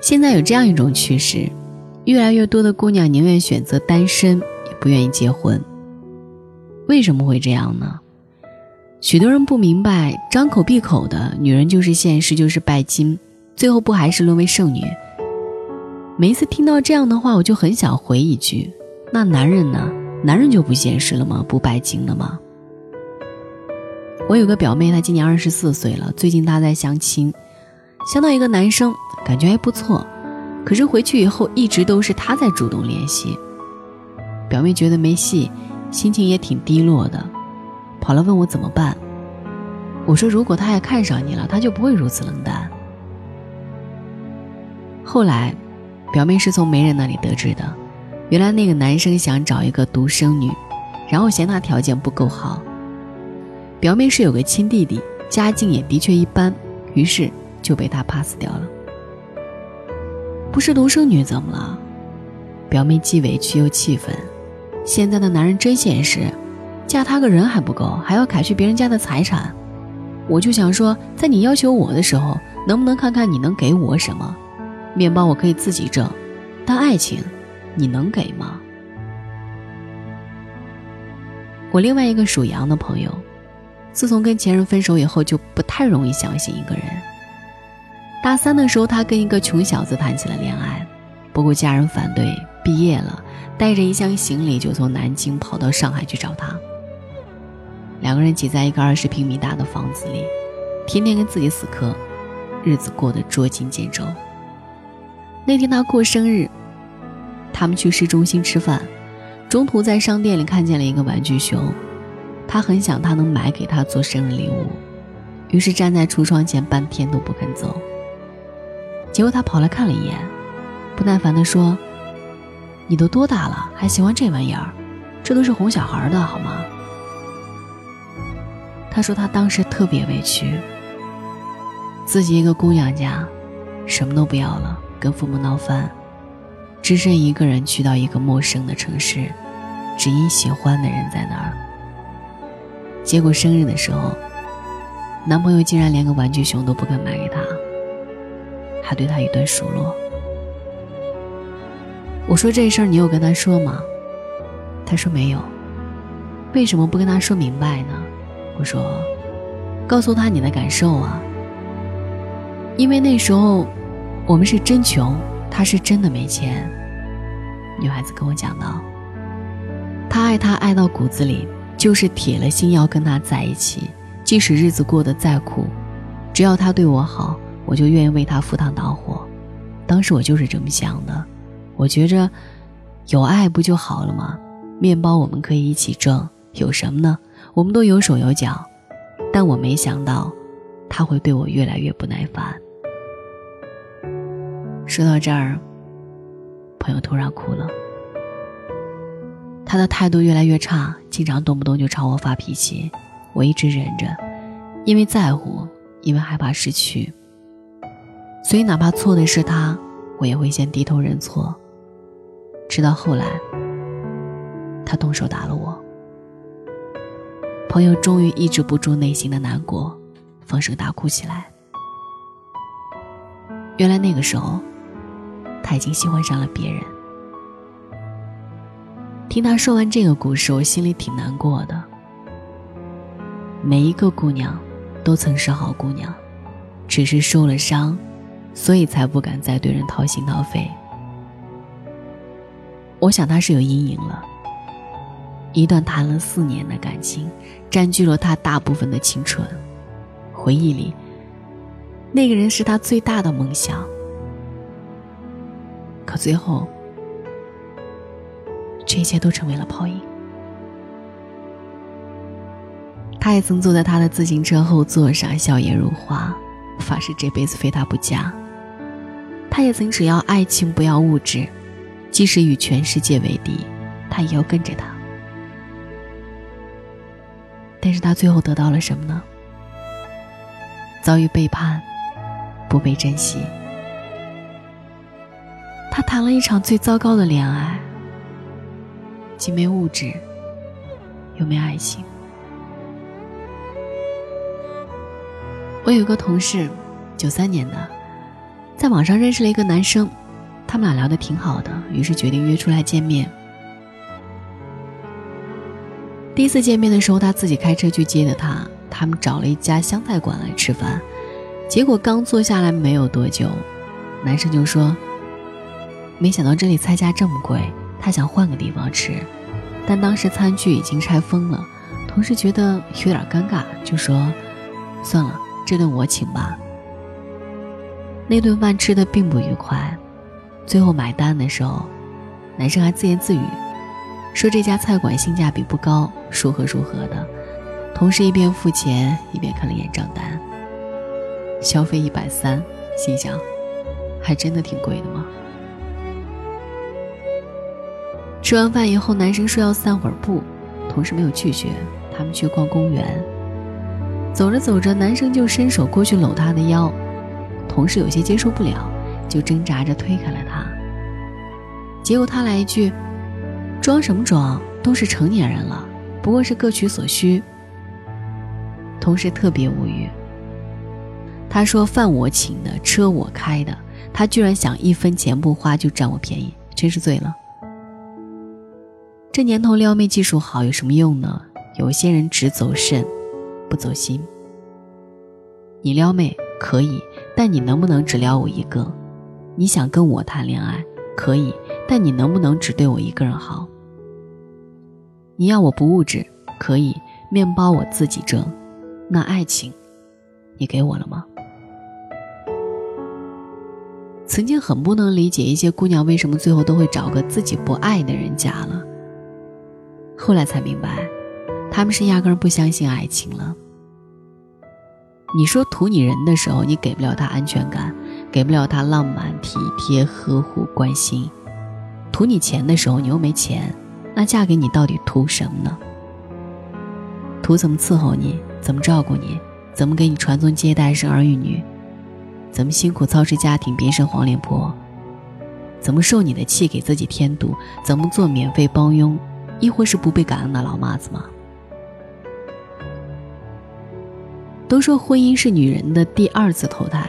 现在有这样一种趋势，越来越多的姑娘宁愿选择单身，也不愿意结婚。为什么会这样呢？许多人不明白，张口闭口的女人就是现实，就是拜金，最后不还是沦为剩女。每一次听到这样的话，我就很想回一句，那男人呢？男人就不现实了吗？不拜金了吗？我有个表妹，她今年24岁了，最近她在相亲，相到一个男生，感觉还不错，可是回去以后一直都是她在主动联系。表妹觉得没戏，心情也挺低落的，跑来问我怎么办。我说如果他也看上你了，他就不会如此冷淡。后来表妹是从媒人那里得知的，原来那个男生想找一个独生女，然后嫌她条件不够好。表妹是有个亲弟弟，家境也的确一般，于是就被他 pass 掉了。不是独生女怎么了？表妹既委屈又气愤，现在的男人真现实，嫁他个人还不够，还要揩去别人家的财产。我就想说，在你要求我的时候，能不能看看你能给我什么？面包我可以自己挣，但爱情你能给吗？我另外一个属羊的朋友，自从跟前任分手以后，就不太容易相信一个人。大3的时候，他跟一个穷小子谈起了恋爱，不过家人反对，毕业了，带着一箱行李就从南京跑到上海去找他。两个人挤在一个20平米大的房子里，天天跟自己死磕，日子过得捉襟见肘。那天他过生日，他们去市中心吃饭，中途在商店里看见了一个玩具熊，他很想他能买给他做生日礼物，于是站在橱窗前半天都不肯走。结果他跑来看了一眼，不耐烦地说，你都多大了还喜欢这玩意儿，这都是哄小孩的好吗？他说他当时特别委屈，自己一个姑娘家什么都不要了，跟父母闹翻，只身一个人去到一个陌生的城市，只因喜欢的人在那儿。结果生日的时候，男朋友竟然连个玩具熊都不肯买给她，还对她一顿数落。我说这事儿你有跟他说吗？他说没有。为什么不跟他说明白呢？我说告诉他你的感受啊，因为那时候我们是真穷，他是真的没钱。女孩子跟我讲到，他爱到骨子里，就是铁了心要跟他在一起，即使日子过得再苦，只要他对我好，我就愿意为他赴汤蹈火。当时我就是这么想的，我觉着有爱不就好了吗？面包我们可以一起挣，有什么呢？我们都有手有脚。但我没想到他会对我越来越不耐烦。说到这儿，朋友突然哭了。他的态度越来越差，经常动不动就朝我发脾气，我一直忍着，因为在乎，因为害怕失去，所以哪怕错的是他，我也会先低头认错。直到后来他动手打了我，朋友终于抑制不住内心的难过，放声大哭起来。原来那个时候他已经喜欢上了别人。听他说完这个故事，我心里挺难过的。每一个姑娘都曾是好姑娘，只是受了伤，所以才不敢再对人掏心掏肺。我想他是有阴影了，一段谈了4年的感情占据了他大部分的青春，回忆里那个人是他最大的梦想，可最后这些都成为了泡影。他也曾坐在他的自行车后座上笑靥如花，发誓这辈子非他不嫁。他也曾只要爱情不要物质，即使与全世界为敌，他也要跟着他。但是他最后得到了什么呢？遭遇背叛，不被珍惜。他谈了一场最糟糕的恋爱，既没物质又没爱情。我有个同事，93年的，在网上认识了一个男生，他们俩聊得挺好的，于是决定约出来见面。第一次见面的时候，他自己开车去接的他，他们找了一家湘菜馆来吃饭。结果刚坐下来没有多久，男生就说没想到这里菜价这么贵，他想换个地方吃，但当时餐具已经拆封了，同事觉得有点尴尬，就说算了，这顿我请吧。那顿饭吃得并不愉快，最后买单的时候，男生还自言自语说这家菜馆性价比不高，如何如何的。同事一边付钱一边看了眼账单，消费130，心想还真的挺贵的吗？吃完饭以后，男生说要散会儿步，同事没有拒绝，他们去逛公园。走着走着，男生就伸手过去搂她的腰，同事有些接受不了，就挣扎着推开了她。结果她来一句，装什么装，都是成年人了，不过是各取所需。同事特别无语，他说饭我请的，车我开的，他居然想一分钱不花就占我便宜，真是醉了。这年头撩妹技术好有什么用呢？有些人只走肾不走心。你撩妹可以，但你能不能只撩我一个？你想跟我谈恋爱可以，但你能不能只对我一个人好？你要我不物质可以，面包我自己挣，那爱情你给我了吗？曾经很不能理解一些姑娘为什么最后都会找个自己不爱的人嫁了，后来才明白她们是压根儿不相信爱情了。你说图你人的时候，你给不了她安全感，给不了她浪漫体贴呵护关心，图你钱的时候你又没钱，那嫁给你到底图什么呢？图怎么伺候你，怎么照顾你，怎么给你传宗接代生儿育女，怎么辛苦操持家庭别生黄脸婆，怎么受你的气给自己添堵，怎么做免费帮佣，亦或是不被感恩的老妈子吗？都说婚姻是女人的第二次投胎，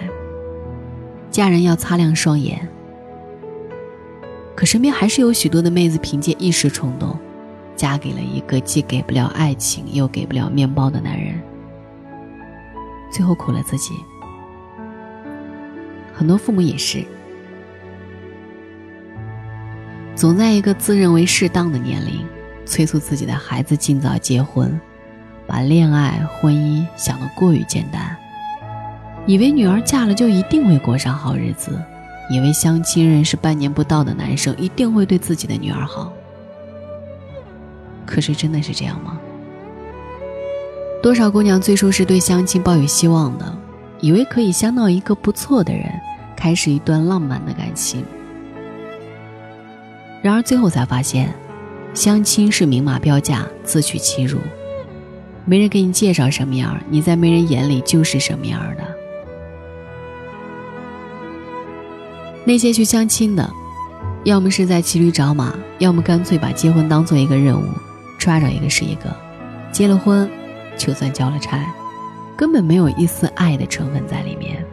嫁人要擦亮双眼，可身边还是有许多的妹子凭借一时冲动嫁给了一个既给不了爱情又给不了面包的男人，最后苦了自己。很多父母也是总在一个自认为适当的年龄催促自己的孩子尽早结婚，把恋爱婚姻想得过于简单，以为女儿嫁了就一定会过上好日子，以为相亲认识半年不到的男生一定会对自己的女儿好。可是真的是这样吗？多少姑娘最初是对相亲抱有希望的，以为可以相到一个不错的人，开始一段浪漫的感情，然而最后才发现相亲是明码标价，自取其辱，没人给你介绍什么样，你在没人眼里就是什么样的。那些去相亲的，要么是在骑驴找马，要么干脆把结婚当做一个任务，抓着一个是一个，结了婚就算交了差，根本没有一丝爱的成分在里面。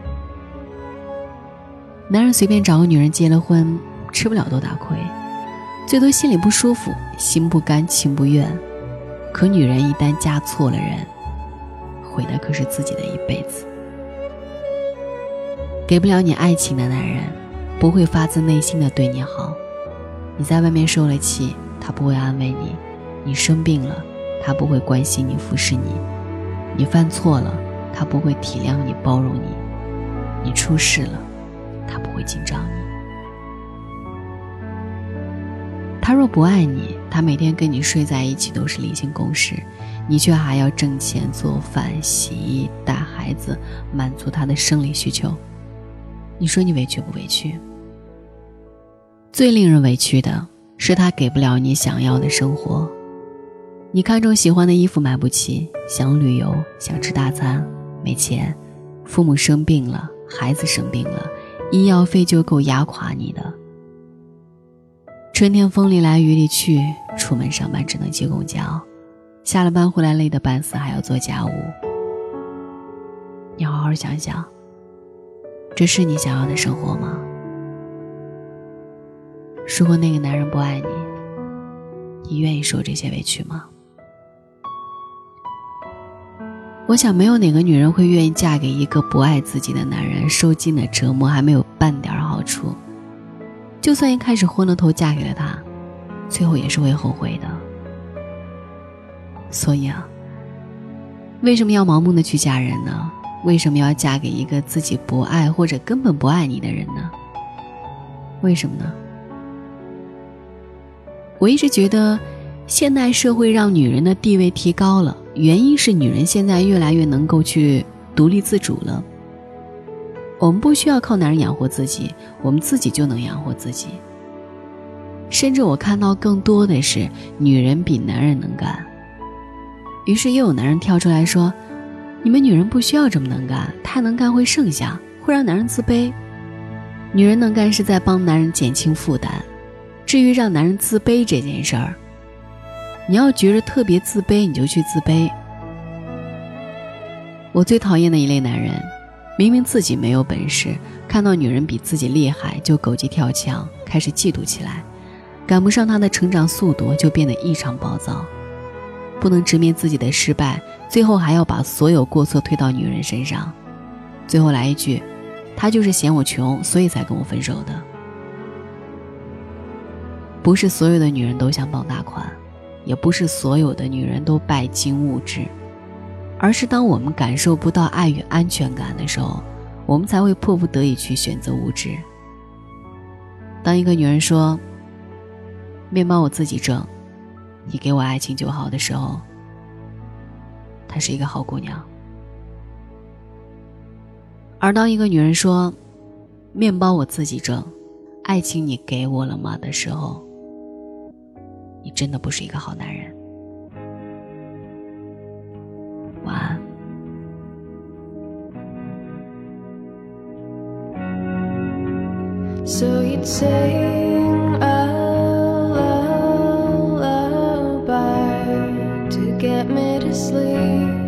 男人随便找个女人结了婚，吃不了多大亏，最多心里不舒服，心不甘情不愿。可女人一旦嫁错了人，毁的可是自己的一辈子。给不了你爱情的男人，不会发自内心的对你好，你在外面受了气，他不会安慰你，你生病了他不会关心你服侍你，你犯错了他不会体谅你包容你，你出事了他不会紧张你。他若不爱你，他每天跟你睡在一起都是例行公事，你却还要挣钱做饭洗衣带孩子，满足他的生理需求，你说你委屈不委屈？最令人委屈的是他给不了你想要的生活，你看中喜欢的衣服买不起，想旅游想吃大餐没钱，父母生病了孩子生病了，医药费就够压垮你的。春天风里来雨里去，出门上班只能挤公交，下了班回来累得半死，还要做家务。你好好想想，这是你想要的生活吗？如果那个男人不爱你，你愿意受这些委屈吗？我想没有哪个女人会愿意嫁给一个不爱自己的男人，受尽了折磨还没有半点好处，就算一开始昏了头嫁给了他，最后也是会后悔的。所以啊，为什么要盲目的去嫁人呢？为什么要嫁给一个自己不爱或者根本不爱你的人呢？为什么呢？我一直觉得现代社会让女人的地位提高了，原因是女人现在越来越能够去独立自主了，我们不需要靠男人养活自己，我们自己就能养活自己。甚至我看到更多的是女人比男人能干，于是也有男人跳出来说，你们女人不需要这么能干，太能干会剩下，会让男人自卑。女人能干是在帮男人减轻负担，至于让男人自卑这件事儿，你要觉得特别自卑你就去自卑。我最讨厌的一类男人，明明自己没有本事，看到女人比自己厉害就狗急跳墙，开始嫉妒起来，赶不上她的成长速度就变得异常暴躁，不能直面自己的失败，最后还要把所有过错推到女人身上，最后来一句，她就是嫌我穷所以才跟我分手的。不是所有的女人都想傍大款，也不是所有的女人都拜金物质，而是当我们感受不到爱与安全感的时候，我们才会迫不得已去选择物质。当一个女人说，面包我自己挣，你给我爱情就好的时候，她是一个好姑娘。而当一个女人说，面包我自己挣，爱情你给我了吗的时候，你真的不是一个好男人。晚安。So you'd sing a lullaby to get me to sleep.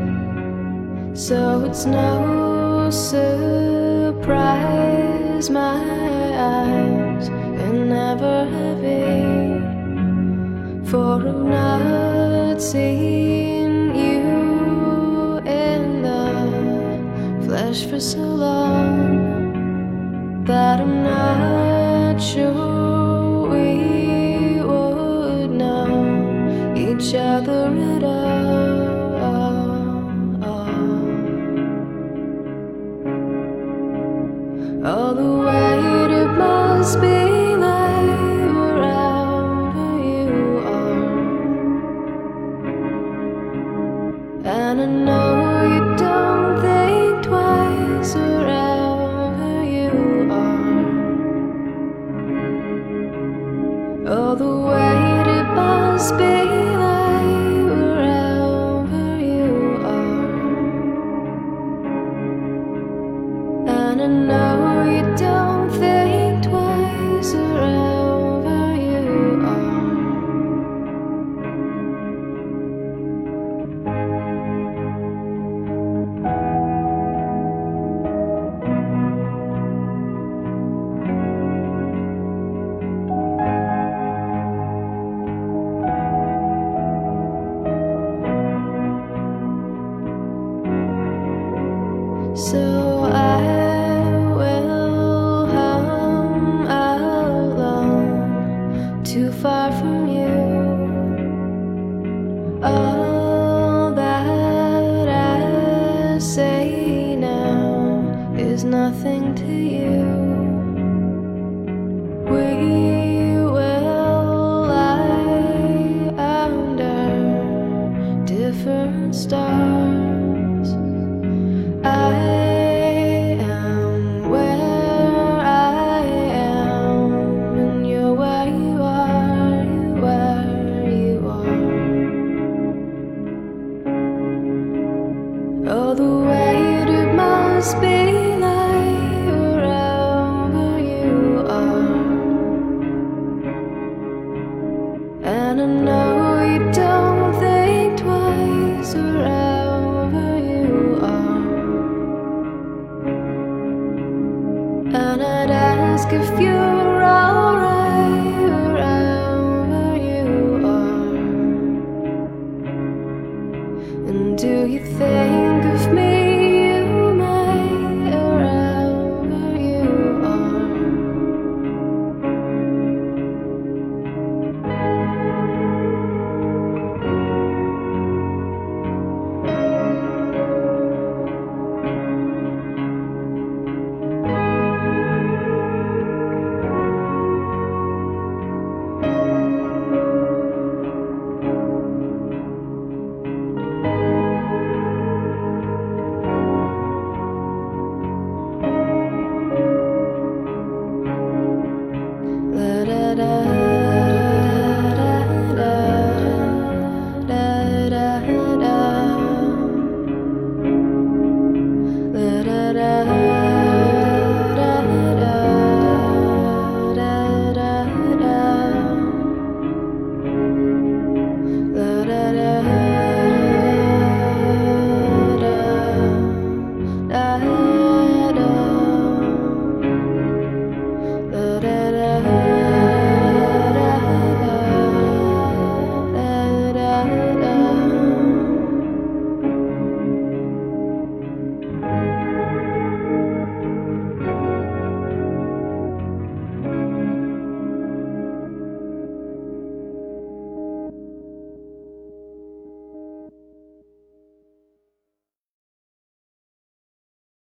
So it's no surprise my eyes are never heavy.For I've not seen you in the flesh for so long that I'm not sure we would know each other at all. All the weight it must be you fade.